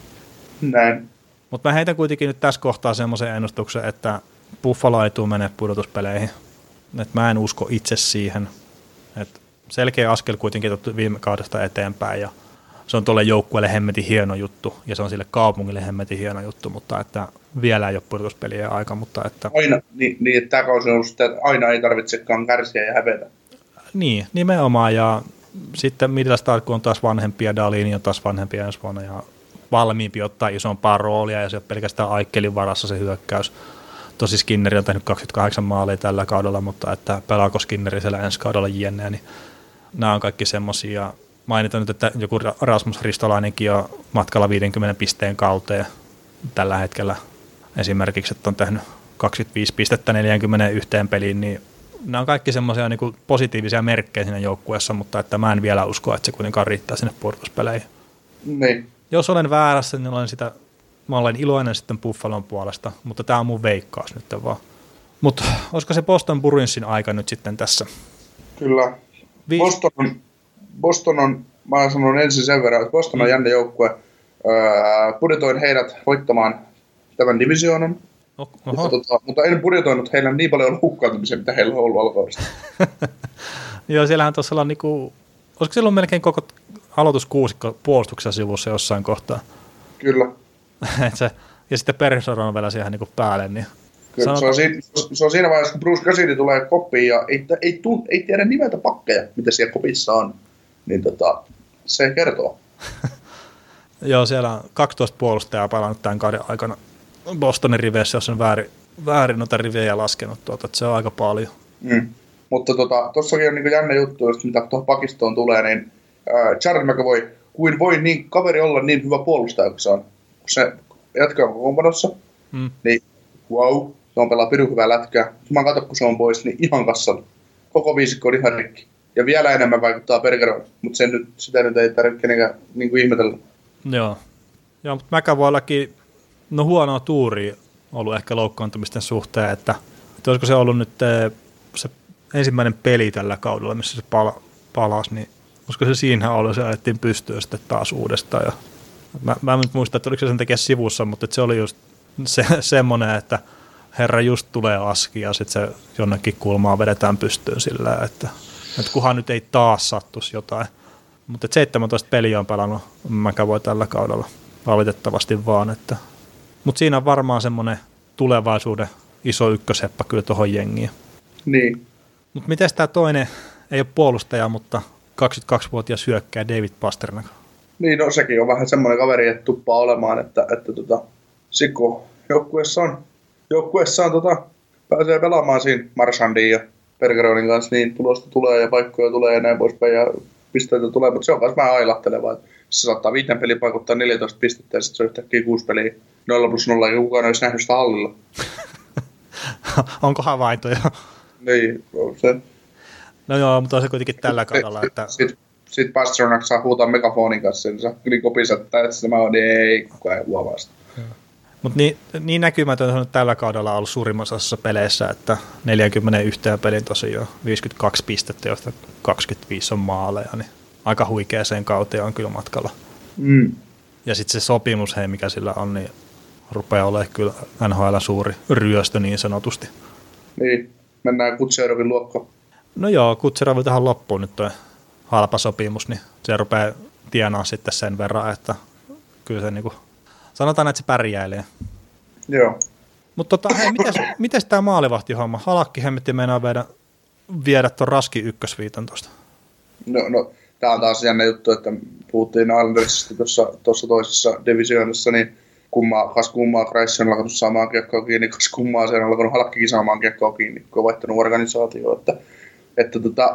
Näin. Mutta mä heitän kuitenkin nyt tässä kohtaa semmoisen ennustuksen, että Buffalo ei tule mene pudotuspeleihin. Et mä en usko itse siihen. Et selkeä askel kuitenkin viime kaudesta eteenpäin, ja se on tuolle joukkueelle hemmetin hieno juttu, ja se on sille kaupungille hemmetin hieno juttu, mutta että vielä ei ole pudotuspelien aika. Mutta että aina, niin että tämä kausi on ollut sitä, että aina ei tarvitsekaan kärsiä ja hävetä. Niin, nimenomaan, ja sitten Middlestad, kun on taas vanhempia, Dalini on taas vanhempia ensi vuonna, ja valmiimpi ottaa isompaa roolia, ja se on pelkästään Aikkelin varassa se hyökkäys. Tosi Skinneri on tehnyt 28 maalia tällä kaudella, mutta että pelaako Skinneri siellä ensi kaudella jne, niin nämä on kaikki semmoisia mainita nyt, että joku Rasmus Ristolainenkin on matkalla 50 pisteen kauteen tällä hetkellä esimerkiksi, että on tehnyt 25 pistettä 41 peliin, niin nämä on kaikki semmoisia niin positiivisia merkkejä siinä joukkueessa, mutta että mä en vielä usko, että se kuitenkaan riittää sinne pudotuspeleihin. Niin. Jos olen väärässä, niin mä olen iloinen sitten Buffalon puolesta, mutta tämä on mun veikkaus nyt vaan. Mutta olisiko se Boston Bruinsin aika nyt sitten tässä? Kyllä. Boston on, mä olen sanonut ensin sen verran, että Boston on jännä joukkue. Budjetoin heidät voittamaan tämän divisioonan. Mutta en budjetoinut heillä niin paljon hukkaantumisia, mitä heillä on ollut alkaudesta. Joo, siellähän tuossa on niinku, olisiko siellä ollut melkein koko aloituskuusikko puolustuksessa sivussa jossain kohtaa? Kyllä. Ja sitten Persson on vielä siihen niinku päälle. Niin. Kyllä, se on siinä vaiheessa, kun Bruce Cassidy tulee koppiin ja ei tiedä nimeltä pakkeja, mitä siellä kopissa on, niin se kertoo. Joo, siellä on 12 puolustajaa palannut tämän kauden aikana Bostonin riveissä, jos on väärin noita rivejä laskenut, että se on aika paljon. Mm. Mutta tuossakin on niin jännä juttu, jos mitä tuohon pakistoon tulee, niin Charlie McAvoy, kuin voi niin kaveri olla niin hyvä puolustaja, kun se on, kun se jatkaa kokoonpanossa, niin wow, se on pelaa pirun hyvää lätkää. Mä katson, kun se on pois, niin ihan kassalla. Koko viisikko on ihan rikki. Ja vielä enemmän vaikuttaa Bergeron, mutta sitä nyt ei tarvitse kenenkään niin ihmetellä. Joo, mutta McAvoyllakin no huonoa tuuria ollut ehkä loukkaantumisten suhteen, että olisiko se ollut nyt se ensimmäinen peli tällä kaudella, missä se palasi, niin olisiko se siinähän ollut, se alettiin pystyä sitten taas uudestaan. Ja mä en nyt muista, että oliko se sen takia sivussa, mutta se oli just semmoinen, että herra just tulee aski ja sitten se jonnekin kulmaa vedetään pystyyn sillä, että kunhan nyt ei taas sattuisi jotain. Mutta 17 peliä on pelannut McAvoy tällä kaudella, valitettavasti vaan, että mutta siinä on varmaan semmoinen tulevaisuuden iso ykköseppä kyllä tuohon jengiin. Niin. Mutta miten tämä toinen, ei ole puolustaja, mutta 22-vuotias hyökkää David Pasternak? Niin, no sekin on vähän semmoinen kaveri, että tuppaa olemaan, että Siko joukkueessa on pääsee pelaamaan siinä Marchandin ja Bergeronin kanssa, niin tulosta tulee ja paikkoja tulee ja näin poispäin ja pisteitä tulee, mutta se on myös vähän ailahtelevaa. Se saattaa 5 peliä paikuttaa 14 pistettä ja sitten se on yhtäkkiä 6 peliä 0+0 ja kukaan olisi nähnyt sitä hallilla. Onko havaintoja? Niin, on se. No joo, mutta on se kuitenkin tällä kaudella, että... Sitten Pasternak saa huutaa megafonin kanssa, niin saa kyllä kopissa, että mä oon, ei kukaan ei huomaa sitä. Mutta niin näkymätön on tällä kaudella ollut suurimmassa osassa peleissä, että 41 pelin tosiaan 52 pistettä, joista 25 on maaleja, niin aika huikeaseen kauteen on kyllä matkalla. Mm. Ja sitten se sopimus, mikä sillä on, niin rupeaa olemaan kyllä NHL suuri ryöstö niin sanotusti. Niin, mennään Kutserovin luokkaan. No joo, Kutserovi tähän loppuun nyt tuo halpa sopimus, niin se rupeaa tienaa sitten sen verran, että kyllä se niinku... Sanotaan, että se pärjäilee. Joo. Mutta hei, mites tää maalivahtihomma? Halakki hemmetti meinaa viedä ton Raski ykkösviitan tosta. No, tää on taas jännä juttu, että puhuttiin Islandersista tuossa toisessa divisioonassa, niin kummaa Price on alkanut saamaan kiekkoa kiinni, kas kummaa sen on alkanut Halakkikin saamaan kiekkoa kiinni, kun on vaihtanut organisaatioon. Että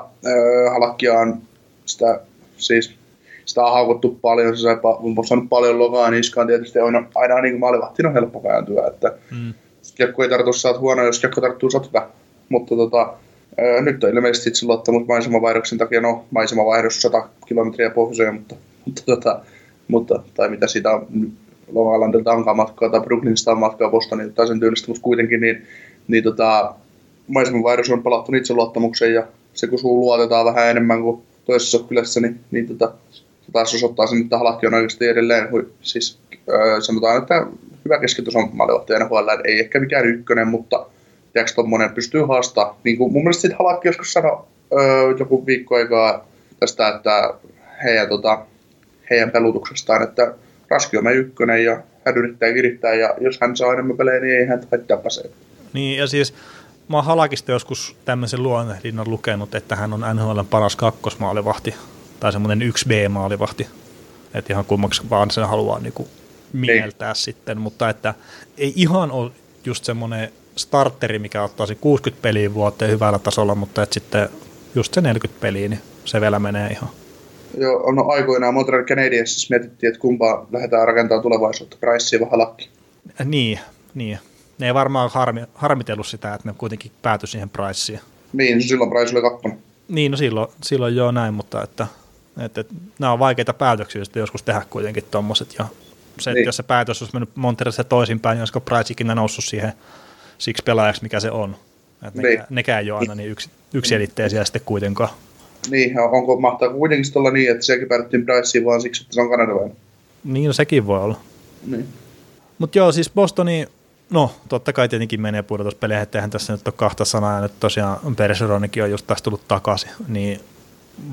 Halakkia on sitä siis... Sitä on haukuttu paljon, se sai saanut paljon lokaa niskaan tietysti, aina niin kuin maalivahtiin on helppo kääntyä, että kiekko ei tartu, sä oot huono, jos kiekko tarttuu, sä oot hyvä. Mutta nyt on ilmeisesti itse luottamus maisemavaihdoksen takia, no maisemavaihdos 100 kilometriä pohjoiseen, mutta tai mitä siitä on, Long Islandilta onkaan matkaa, tai Brooklynista on matkaa Bostoniin, tai sen tyylistä, mutta kuitenkin, niin maisemavaihdos on palattu itse luottamukseen, ja se kun suu luotetaan vähän enemmän kuin toisessa kylässä, niin taas osoittaa sen, että Halakki on oikeasti edelleen, siis sanotaan, että hyvä keskitys on maalivahti NHL, ei ehkä mikään ykkönen, mutta tiedätkö tommonen pystyy haastamaan. Niin mun mielestä sitten Halakki joskus sanoi joku viikko aikaa tästä, että heidän pelutuksestaan, että Raski on meidän ykkönen ja hän yrittää kirittää ja jos hän saa enemmän pelejä, niin ei hän haittaa pääsee. Niin ja siis mä oon Halakista joskus tämmöisen luonnehdinnan lukenut, että hän on NHL:n paras kakkosmaalivahti. Tai semmoinen 1B-maalivahti, että ihan kummaksi vaan sen haluaa niinku mieltää sitten, mutta että ei ihan ole just semmoinen starteri, mikä ottaisi 60 peliä vuoteen hyvällä tasolla, mutta että sitten just se 40 peliä, niin se vielä menee ihan jo on aikoinaan Montreal Canadiensissa mietittiin, että kumpaa lähdetään rakentamaan tulevaisuutta, Pricea vai Halakkiin. Niin. Ne ei varmaan harmitellut sitä, että ne kuitenkin päätyi siihen Priceen. Niin, silloin Price oli kakkonen. Niin, no silloin joo näin, mutta että nämä on vaikeita päätöksiä joskus tehdä kuitenkin tuommoiset. Ja se, niin. Jos se päätös olisi mennyt Montrealissa toisinpäin, niin olisiko Price ikinä noussut siihen siksi pelaajaksi, mikä se on. Että niin. Nekään ei ole aina niin yksiselitteisiä sitten kuitenkaan. Niin, onko mahtaa kuitenkin olla niin, että sekin päädyttiin Priceen vaan siksi, että se on kanadalainen? Niin, no, sekin voi olla. Niin. Mutta joo, siis Bostoni, no totta kai tietenkin menee pudotuspelejä, etteihän tässä nyt ole kahta sanaa, ja nyt tosiaan Bergeronikin on just tässä tullut takaisin, niin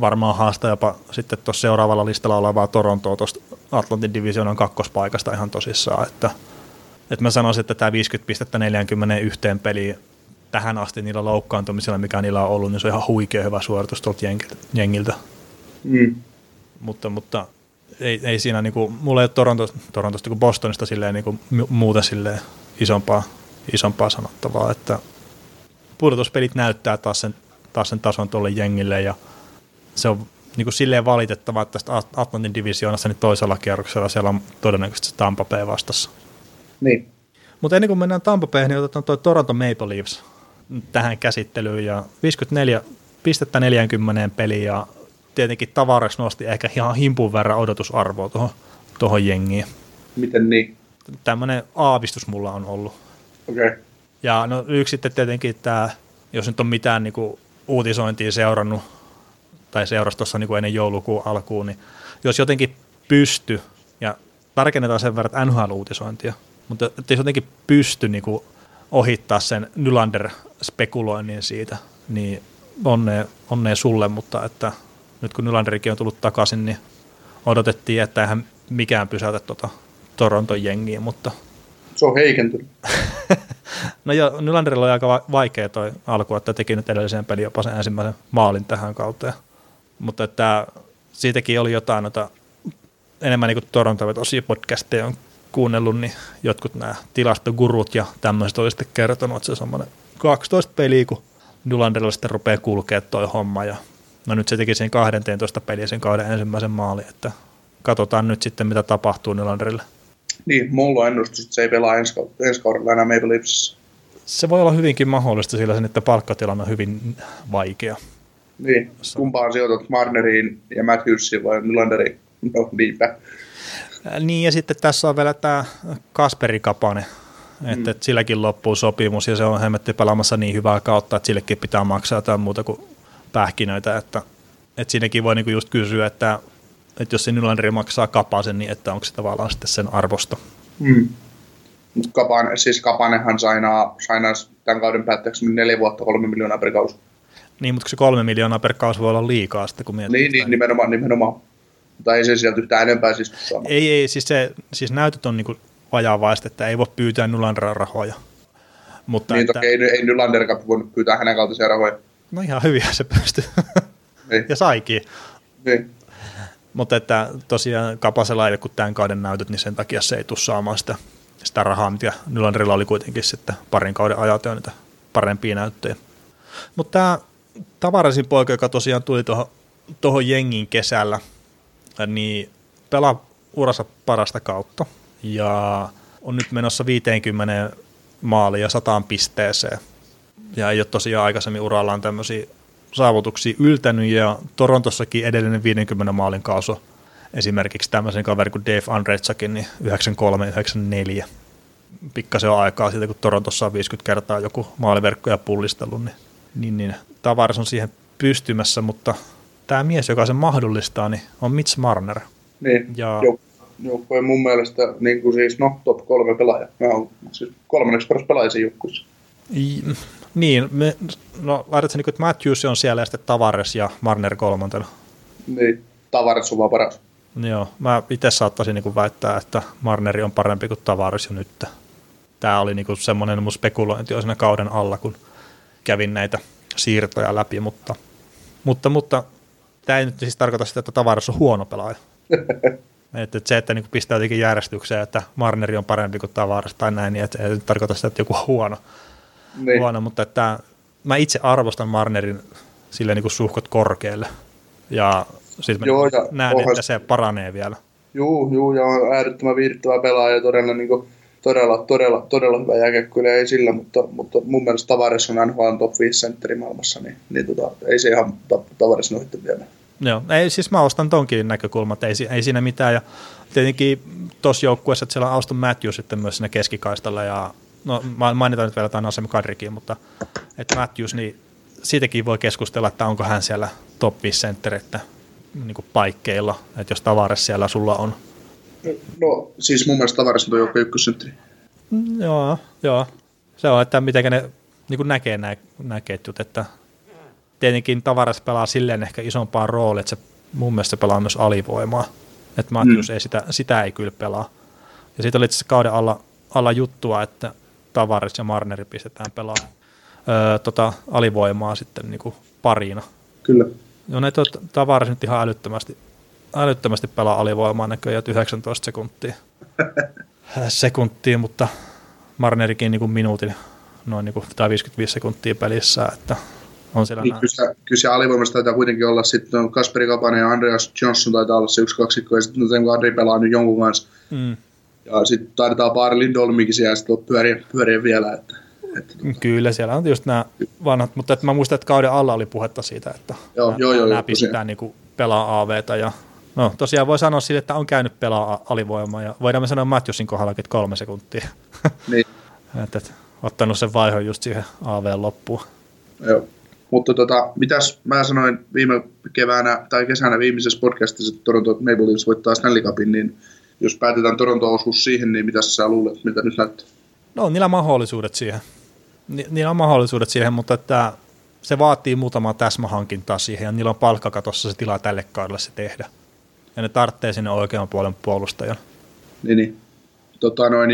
varmaan haastaa jopa sitten tuossa seuraavalla listalla olevaa Torontoa tuosta Atlantin divisioonan kakkospaikasta ihan tosissaan, että mä sanoisin, että tämä 50 pistettä 41 peliin tähän asti niillä loukkaantumisilla, mikä niillä on ollut, niin se on ihan huikea hyvä suoritus tuolta jengiltä. Mm. Mutta ei siinä niinku, mulla ei ole Torontosta kuin Bostonista silleen niinku muuta silleen isompaa sanottavaa, että pudotuspelit näyttää taas sen tason tuolle jengille, ja se on niinku silleen valitettavaa, että tästä Atlantin divisioonassa niin toisella kierroksella siellä on todennäköisesti Tampa Bay vastassa. Niin. Mutta ennen kuin mennään Tampa Bayhin, niin otetaan tuo Toronto Maple Leafs tähän käsittelyyn, ja 54 pistettä 40 peliin, ja tietenkin Tavares nosti ehkä ihan himpun verran odotusarvoa tuohon jengiin. Miten niin? Tämmöinen aavistus mulla on ollut. Okei. Okay. Ja no yksi sitten tietenkin tämä, jos nyt on mitään niinku uutisointia seurannut, tai seurasi tuossa niinku ennen joulukuun alkuun, niin jos jotenkin pysty, ja tarkennetaan sen verran, että NHL-uutisointia, mutta jos jotenkin pysty niinku ohittaa sen Nylander-spekuloinnin siitä, niin onnea sulle, mutta että nyt kun Nylanderikin on tullut takaisin, niin odotettiin, että eihän mikään pysäytä tuota Toronton jengiä, mutta... Se on heikentynyt. No joo, Nylanderilla oli aika vaikea toi alku, että teki nyt edelliseen peliin jopa sen ensimmäisen maalin tähän kauteen. Mutta että siitäkin oli jotain noita, enemmän niin kuin Toronto-vetosia podcasteja on kuunnellut, niin jotkut nämä tilastogurut ja tämmöiset oli sitten kertonut, että se on semmoinen 12 peliä, kun Nylanderilla sitten rupeaa kulkea toi homma ja... No nyt se teki sen 12 peliä sen kauden ensimmäisen maalin, että katsotaan nyt sitten mitä tapahtuu Nylanderille. Niin, mulla on ennustus, että se ei pelaa ensi kaudella enää Maple Leafsissä. Se voi olla hyvinkin mahdollista, sillä sen, että palkkatilanne on hyvin vaikea. Niin, kumpaan sijoitat, Marneriin ja Matthewsiin vai Nylanderiin? No niinpä. Niin ja sitten tässä on vielä tämä Kasperi Kapanen, että silläkin loppuu sopimus ja se on hemmetti pelaamassa niin hyvää kautta, että sillekin pitää maksaa jotain muuta kuin... pähkinöitä, että siinäkin voi niinku just kysyä, että jos se Nylander maksaa Kapasen, niin että onko se tavallaan sitten sen arvosta. Mm. Mut Kapanenhan sainaa tämän kauden päätteeksi 4 vuotta 3 miljoonaa per kausi. Niin, mutta se 3 miljoonaa per kausi voi olla liikaa sitten, kun mietitään. Niin, nimenomaan. Mutta ei se sieltä yhtään enempää siis samaa. Ei, siis näytöt on niinku vajavaista, että ei voi pyytää Nylanderin rahoja. Mutta niin, toki ei Nylanderkaan voinut pyytää hänen kaltaisia rahoja. No ihan hyviä se pystyi. Ja saikin. Niin. Mutta että tosiaan Kapasella ei kun tämän kauden näytöt, niin sen takia se ei tule saamaan sitä rahaa, mitä Nylanderilla oli kuitenkin sitten parin kauden ajat ja niitä parempia näyttöjä. Mutta tämä Tavarasin poika, joka tosiaan tuli tuohon jengin kesällä, niin pelaa uransa parasta kautta ja on nyt menossa 50 maaliin ja 100 pisteeseen. Ja ei ole tosiaan aikaisemmin urallaan tämmöisiä saavutuksia yltänyt, ja Torontossakin edellinen 50 maalin kausi esimerkiksi tämmöisen kaveri kuin Dave Andretsakin, niin 93-94. Pikkasen on aikaa siitä, kun Torontossa on 50 kertaa joku maaliverkkoja pullistellut, niin Tavares on siihen pystymässä, mutta tämä mies, joka sen mahdollistaa, niin on Mitch Marner. Niin, ja... joukko ei mun mielestä niin kuin siis top 3 pelaaja. Mä oon siis 3. paras pelaaja sen joukkueessa. Niin, laitatko niin, että Matthews on siellä ja sitten Tavares ja Marner kolmantena? Niin, Tavares on vaan paras. Joo, mä itse saattaisin niin väittää, että Marneri on parempi kuin Tavares jo nyt. Tämä oli niin semmoinen mun spekulointi jo siinä kauden alla, kun kävin näitä siirtoja läpi, mutta tämä ei nyt siis tarkoita sitä, että Tavares on huono pelaaja. Että se, että niin pistää jotenkin järjestykseen, että Marneri on parempi kuin Tavares tai näin, niin ei nyt tarkoita sitä, että joku on huono. Niin. Huono, mutta että mä itse arvostan Marnerin silleen niin kuin suhkot korkealle. Ja sitten näen, että se paranee vielä. Joo, ja on äärettömän viihdyttävä pelaaja, todella, niin kuin, todella hyvä jääkiekko, kyllä ei sillä, mutta mun mielestä Tavares on NHL top 5 sentteri maailmassa, niin, ei se ihan Tavares nohittu vielä. Joo, ei, siis mä ostan tonkin näkökulmat, ei siinä mitään, ja tietenkin tuossa joukkueessa, että siellä on Auston Matthews sitten myös siinä keskikaistalla, ja no mainitaan nyt vielä tämän Asemi Kadrikin, mutta että Matthews, niin siitäkin voi keskustella, että onko hän siellä top 5 senttereitä niin paikkeilla, että jos Tavares siellä sulla on. No siis mun mielestä Tavares on joku ykkössentteri. Joo. Se on, että miten ne niin näkee nämä ketjut, että tietenkin Tavares pelaa silleen ehkä isompaan rooliin, että se, mun mielestä se pelaa myös alivoimaa, että Matthews ei sitä ei kyllä pelaa. Ja siitä oli itse kauden alla juttua, että Tavares ja Marneri pistetään pelaa alivoimaa sitten niin parina. Kyllä. Joo, ne Tavares nyt ihan älyttömästi pelaa alivoimaa näköjään 19 sekuntia, mutta Marnerikin niin kuin minuutin noin niin kuin, tai 55 sekuntia pelissä, että on siellä niin, kyllä se alivoimassa taitaa kuitenkin olla sitten on Kasperi Kapanen ja Andreas Johnson taitaa olla se 1-2 ja sitten kun Andri pelaa nyt jonkun kanssa ja sitten taidetaan pari Lindholmikin siellä ja sitten pyöriä vielä, että kyllä, siellä on just nämä vanhat, mutta mä muistan, että kauden alla oli puhetta siitä, että nämä pistetään niinku pelaa AV:ta ja no tosiaan voi sanoa sille, että on käynyt pelaa alivoimaa ja voidaan me sanoa Matthewsin kohdalla 3 sekuntia. Niin. että ottanut sen vaihon just siihen AV:n loppuun. Joo, mutta mitäs mä sanoin viime keväänä tai kesänä viimeisessä podcastissa, että Toronto Maple Leafs voittaa Stanley Cupin, niin jos päätetään Toronto-osuus siihen, niin mitäs sä luulet, mitä nyt näyttää? No niillä on mahdollisuudet siihen. Mutta että se vaatii muutamaa täsmähankintaa siihen, ja niillä on palkkakatossa se tilaa tälle kaudelle se tehdä. Ja ne tarvitsee sinne oikean puolen puolustajan. Niin.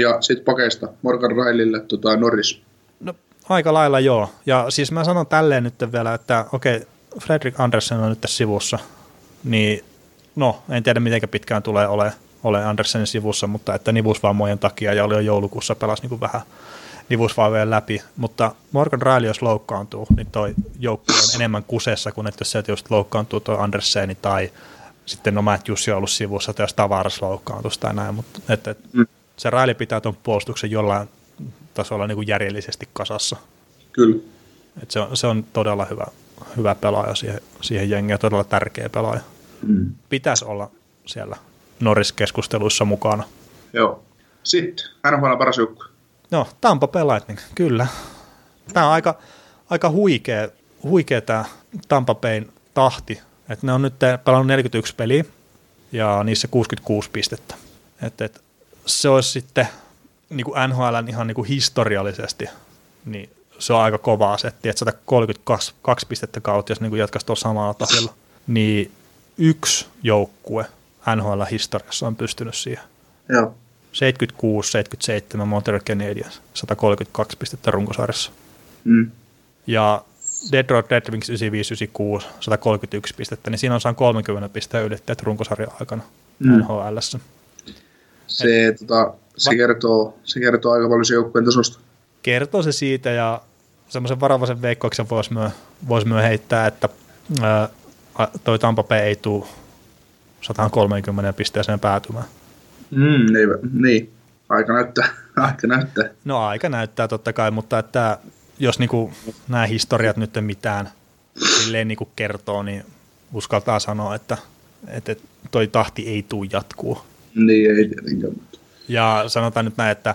Ja sitten pakeista Morgan Riellylle Norris. No aika lailla joo. Ja siis mä sanon tälleen nyt vielä, että okei, Frederik Andersen on nyt tässä sivussa. Niin, no, en tiedä miten pitkään tulee ole Andersenin sivussa, mutta että nivusvammojen takia, ja oli jo joulukuussa, pelasi niin kuin vähän nivusvaivojen läpi, mutta Morgan Rielly, jos loukkaantuu, niin toi joukko on enemmän kusessa kuin, että jos sieltä just loukkaantuu toi Anderseni tai sitten Matthews on ollut sivussa, tai jos Tavares loukkaantuu tai näin, mutta että se Rielly pitää tuon puolustuksen jollain tasolla niin kuin järjellisesti kasassa. Kyllä. Että se on todella hyvä pelaaja siihen jengiä, todella tärkeä pelaaja. Pitäisi olla siellä Norris-keskusteluissa mukana. Joo. Sitten, NHL paras joukkue. No, Tampa Bay Lightning, kyllä. Tämä on aika huikea tämä Tampa Bayn tahti. Et ne on nyt pelannut 41 peliä ja niissä 66 pistettä. Et se olisi sitten niin kuin NHL:n ihan niin kuin historiallisesti, niin se on aika kovaa setti, että 132 pistettä kautta, jos niin kuin jatkaisi tuolla samalla tasolla, niin yksi joukkue NHL-historiassa on pystynyt siihen. Joo. 76-77 Montreal Canadiens, 132 pistettä runkosarjassa. Ja Detroit Red Wings 95-96, 131 pistettä, niin siinä on 30 pistettä ylittäjät runkosarjan aikana NHL:ssä. Se kertoo aika paljon sen joukkueen tasosta. Kertoo se siitä, ja semmoisen varovaisen veikkauksen voisi myös heittää, että toi Tampa Bay ei tule 130 pisteeseen päätymään. Niin. Aika näyttää. No aika näyttää totta kai, mutta että jos niinku nämä historiat nyt mitään silleen niinku kertoo, niin uskaltaa sanoa, että toi tahti ei tule jatkuu. Niin, ei tietenkään. Ja sanotaan nyt näin, että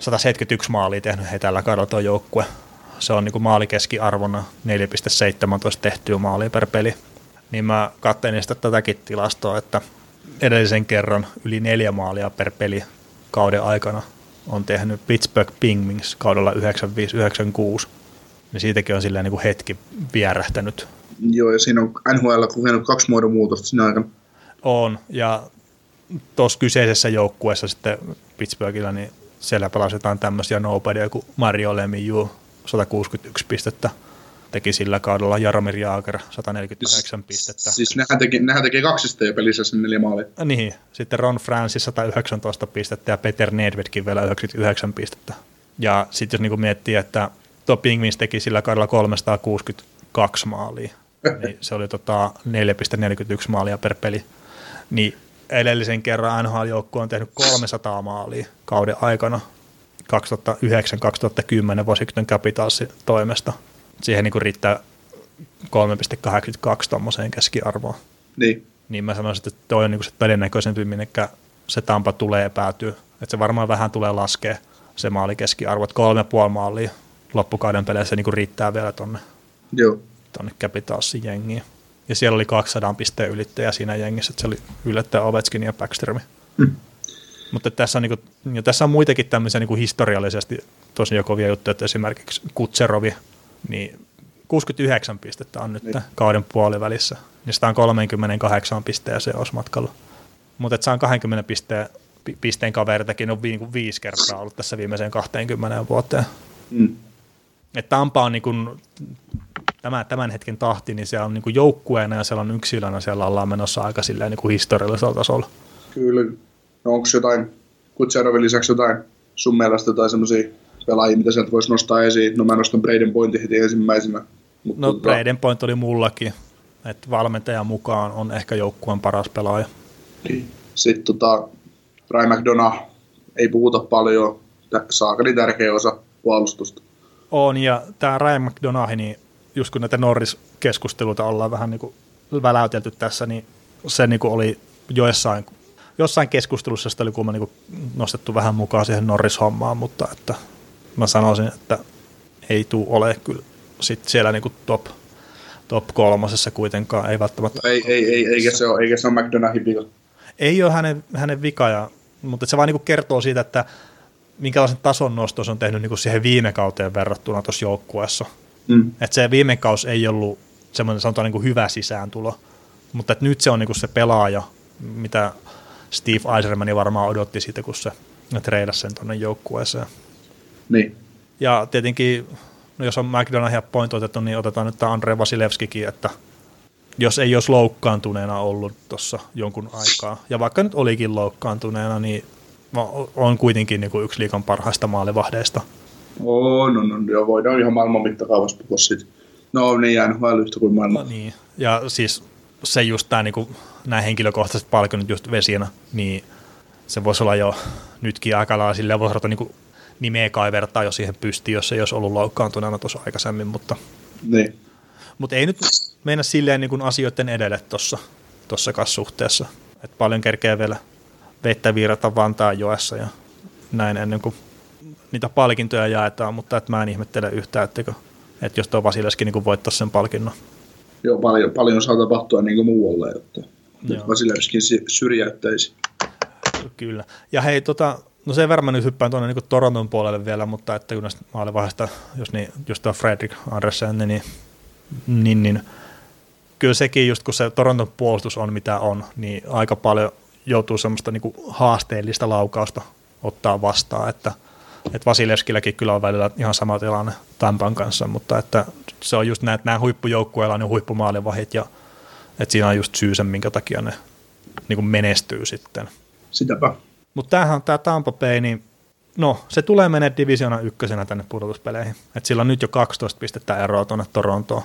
171 maalia tehnyt he tällä kaudella tuo joukkue. Se on niinku maalikeskiarvona 4,17 tehtyä maalia per peli. Niin mä katsoin sitä tätäkin tilastoa, että edellisen kerran yli 4 maalia per peli kauden aikana on tehnyt Pittsburgh Penguins kaudella 95-96, niin siitäkin on silleen niin kuin hetki vierähtänyt. Joo, ja siinä on NHL kokenut 2 muodonmuutosta siinä aikana. On, ja tuossa kyseisessä joukkueessa sitten Pittsburghilla, niin siellä pelasi jotain tämmöisiä nobodyja kuin Mario Lemieux, 161 pistettä. Teki sillä kaudella Jaromir Jagr 149 pistettä. Siis nehän teki 2 pelissä sen 4 maalia. Niin, sitten Ron Francis 119 pistettä ja Peter Nedvedkin vielä 99 pistettä. Ja sitten jos niinku miettii, että tuo Penguins teki sillä kaudella 362 maalia niin se oli 4,41 maalia per peli. Niin edellisen kerran NHL-joukkue on tehnyt 300 maalia kauden aikana 2009-2010 Washington Capitalsin toimesta. Siihen niin riittää 3,82 tuommoiseen keskiarvoon. Niin. Niin mä sanoisin, että toi on niin se todennäköisempi, minnekä se Tampa tulee päätyä. Että se varmaan vähän tulee laskea se maali keskiarvo, että 3,5 maalia loppukauden peleissä niin riittää vielä tonne Capitalsin jengiin. Ja siellä oli 200 pisteen ylittäjä siinä jengissä, että se oli yllättäen Ovechkin ja Backstrom. Mm. Mutta tässä on, niin kuin, ja tässä on muitakin tämmöisiä niin historiallisesti tosi kovia juttuja, että esimerkiksi Kutserovi, niin 69 pistettä on nyt kauden puolivälissä, niin 138 pisteeseen osmatkalla. Mutta se on 20 pisteen kaveritakin on niin 5 kertaa ollut tässä viimeiseen 20 vuoteen. Mm. Et Tampa on niin kuin, tämän hetken tahti, niin siellä on niin kuin joukkueena ja siellä on yksilönä, siellä ollaan menossa aika silleen niin kuin historiallisella tasolla. Kyllä. No onko jotain, Kutserovin lisäksi jotain sun mielestä tai semmoisia pelaajia, mitä sieltä voisi nostaa esiin? No mä nostan Brayden Pointin heti ensimmäisenä. No Brayden Point oli mullakin, että valmentajan mukaan on ehkä joukkueen paras pelaaja. Sitten Ray McDonough ei puhuta paljon, saakeli tärkeä osa puolustusta. On, ja tämä Ray McDonough, niin just kun näitä Norris-keskusteluita ollaan vähän niin kuin väläytelty tässä, niin se niin kuin oli jossain keskustelussa sitä oli kuulemma niin kuin nostettu vähän mukaan siihen Norris-hommaan, mutta että mä sanoisin, että ei tule ole kyllä sit siellä niin kuin top kolmosessa kuitenkaan, ei välttämättä. Eikä se ole McDonaghin vika. Ei ole hänen vikaja, mutta se vaan niin kuin kertoo siitä, että minkälaisen tason noston se on tehnyt niin kuin siihen viime kauteen verrattuna tuossa joukkueessa. Mm. Että se viime kaus ei ollut semmoinen sanotaan niin kuin hyvä sisääntulo, mutta että nyt se on niin kuin se pelaaja, mitä Steve Yzerman varmaan odotti siitä, kun se treidasi sen tuonne joukkueeseen. Niin. Ja tietenkin, no jos on McDonough ja Point otettu, niin otetaan nyt tämä Andrei Vasilevskikin, että jos ei olisi loukkaantuneena ollut tuossa jonkun aikaa, ja vaikka nyt olikin loukkaantuneena, niin on kuitenkin niin kuin yksi liigan parhaista maalivahdeista. No, voidaan ihan maailman mittakaavassa puhua siitä. No niin, jäänyt vähän yhtä kuin maailma. No, niin, ja siis se just tämä, niin kuin nämä henkilökohtaiset palkinnot just vesinä, niin se voisi olla jo nytkin aikalaa, silleen voisi ruveta niin nimeä kaivertaa, jos siihen pystyy, jos ei olisi ollut loukkaantuneena tuossa aikaisemmin, mutta niin. Mut ei nyt mennä silleen niin kuin asioiden edelle tuossa suhteessa, että paljon kerkeä vielä vettä virrata Vantaan joessa ja näin ennen kuin niitä palkintoja jaetaan, mutta et mä en ihmettele yhtään, että jos tuo Vasilevski niin voittaisi sen palkinnon. Joo, paljon saa tapahtua niin kuin muualle, että Vasilevskin syrjäyttäisi. Kyllä. Ja hei, no sen verran mä nyt hyppään tuonne niin kuin Toronton puolelle vielä, mutta että kun näistä maalivahdeista, jos tuo Frederik Andersen, niin kyllä sekin, just kun se Toronton puolustus on mitä on, niin aika paljon joutuu semmoista niin kuin haasteellista laukausta ottaa vastaan, että Vasilevskilläkin kyllä on välillä ihan sama tilanne Tampan kanssa, mutta että se on just näin, että nämä huippujoukkueilla on ne huippumaalivahit ja että siinä on just syy sen, minkä takia ne niin kuin menestyy sitten. Sitäpä. Mutta tämähän on tämä Tampa Bay, niin no se tulee menemään divisioona ykkösenä tänne pudotuspeleihin. Että sillä on nyt jo 12 pistettä eroa tuonne Torontoon.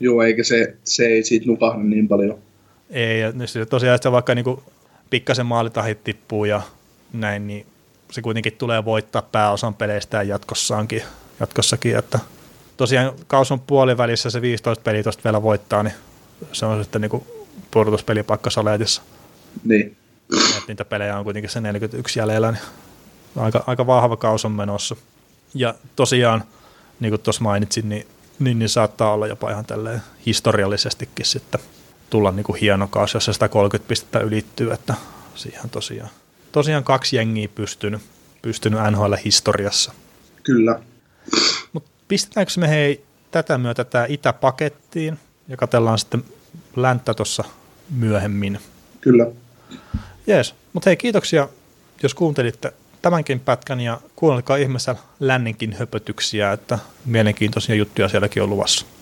Joo, eikä se ei siitä nukahda niin paljon. Ei, ja se tosiaan se vaikka niin kuin pikkasen maalitahit tippuu ja näin, niin se kuitenkin tulee voittaa pääosan peleistään jatkossakin, että tosiaan kausun puolivälissä se 15 peliä tuosta vielä voittaa, niin se on sitten niin kuin pudotuspelipaikka saleetissa. Niin. Et niitä pelejä on kuitenkin se 41 jäljellä, niin aika vahva kaus on menossa. Ja tosiaan, niin kuin tuossa mainitsin, niin saattaa olla jopa ihan tälleen historiallisestikin sitten tulla niin kuin hieno kaus, jos se 130 pistettä ylittyy, että siihen tosiaan 2 jengiä pystynyt NHL-historiassa. Kyllä. Mutta pistetäänkö me hei tätä myötä tämä itäpakettiin ja katsellaan sitten länttä tuossa myöhemmin. Kyllä. Jees, mutta hei kiitoksia, jos kuuntelitte tämänkin pätkän ja kuunnelkaa ihmeessä länninkin höpötyksiä, että mielenkiintoisia juttuja sielläkin on luvassa.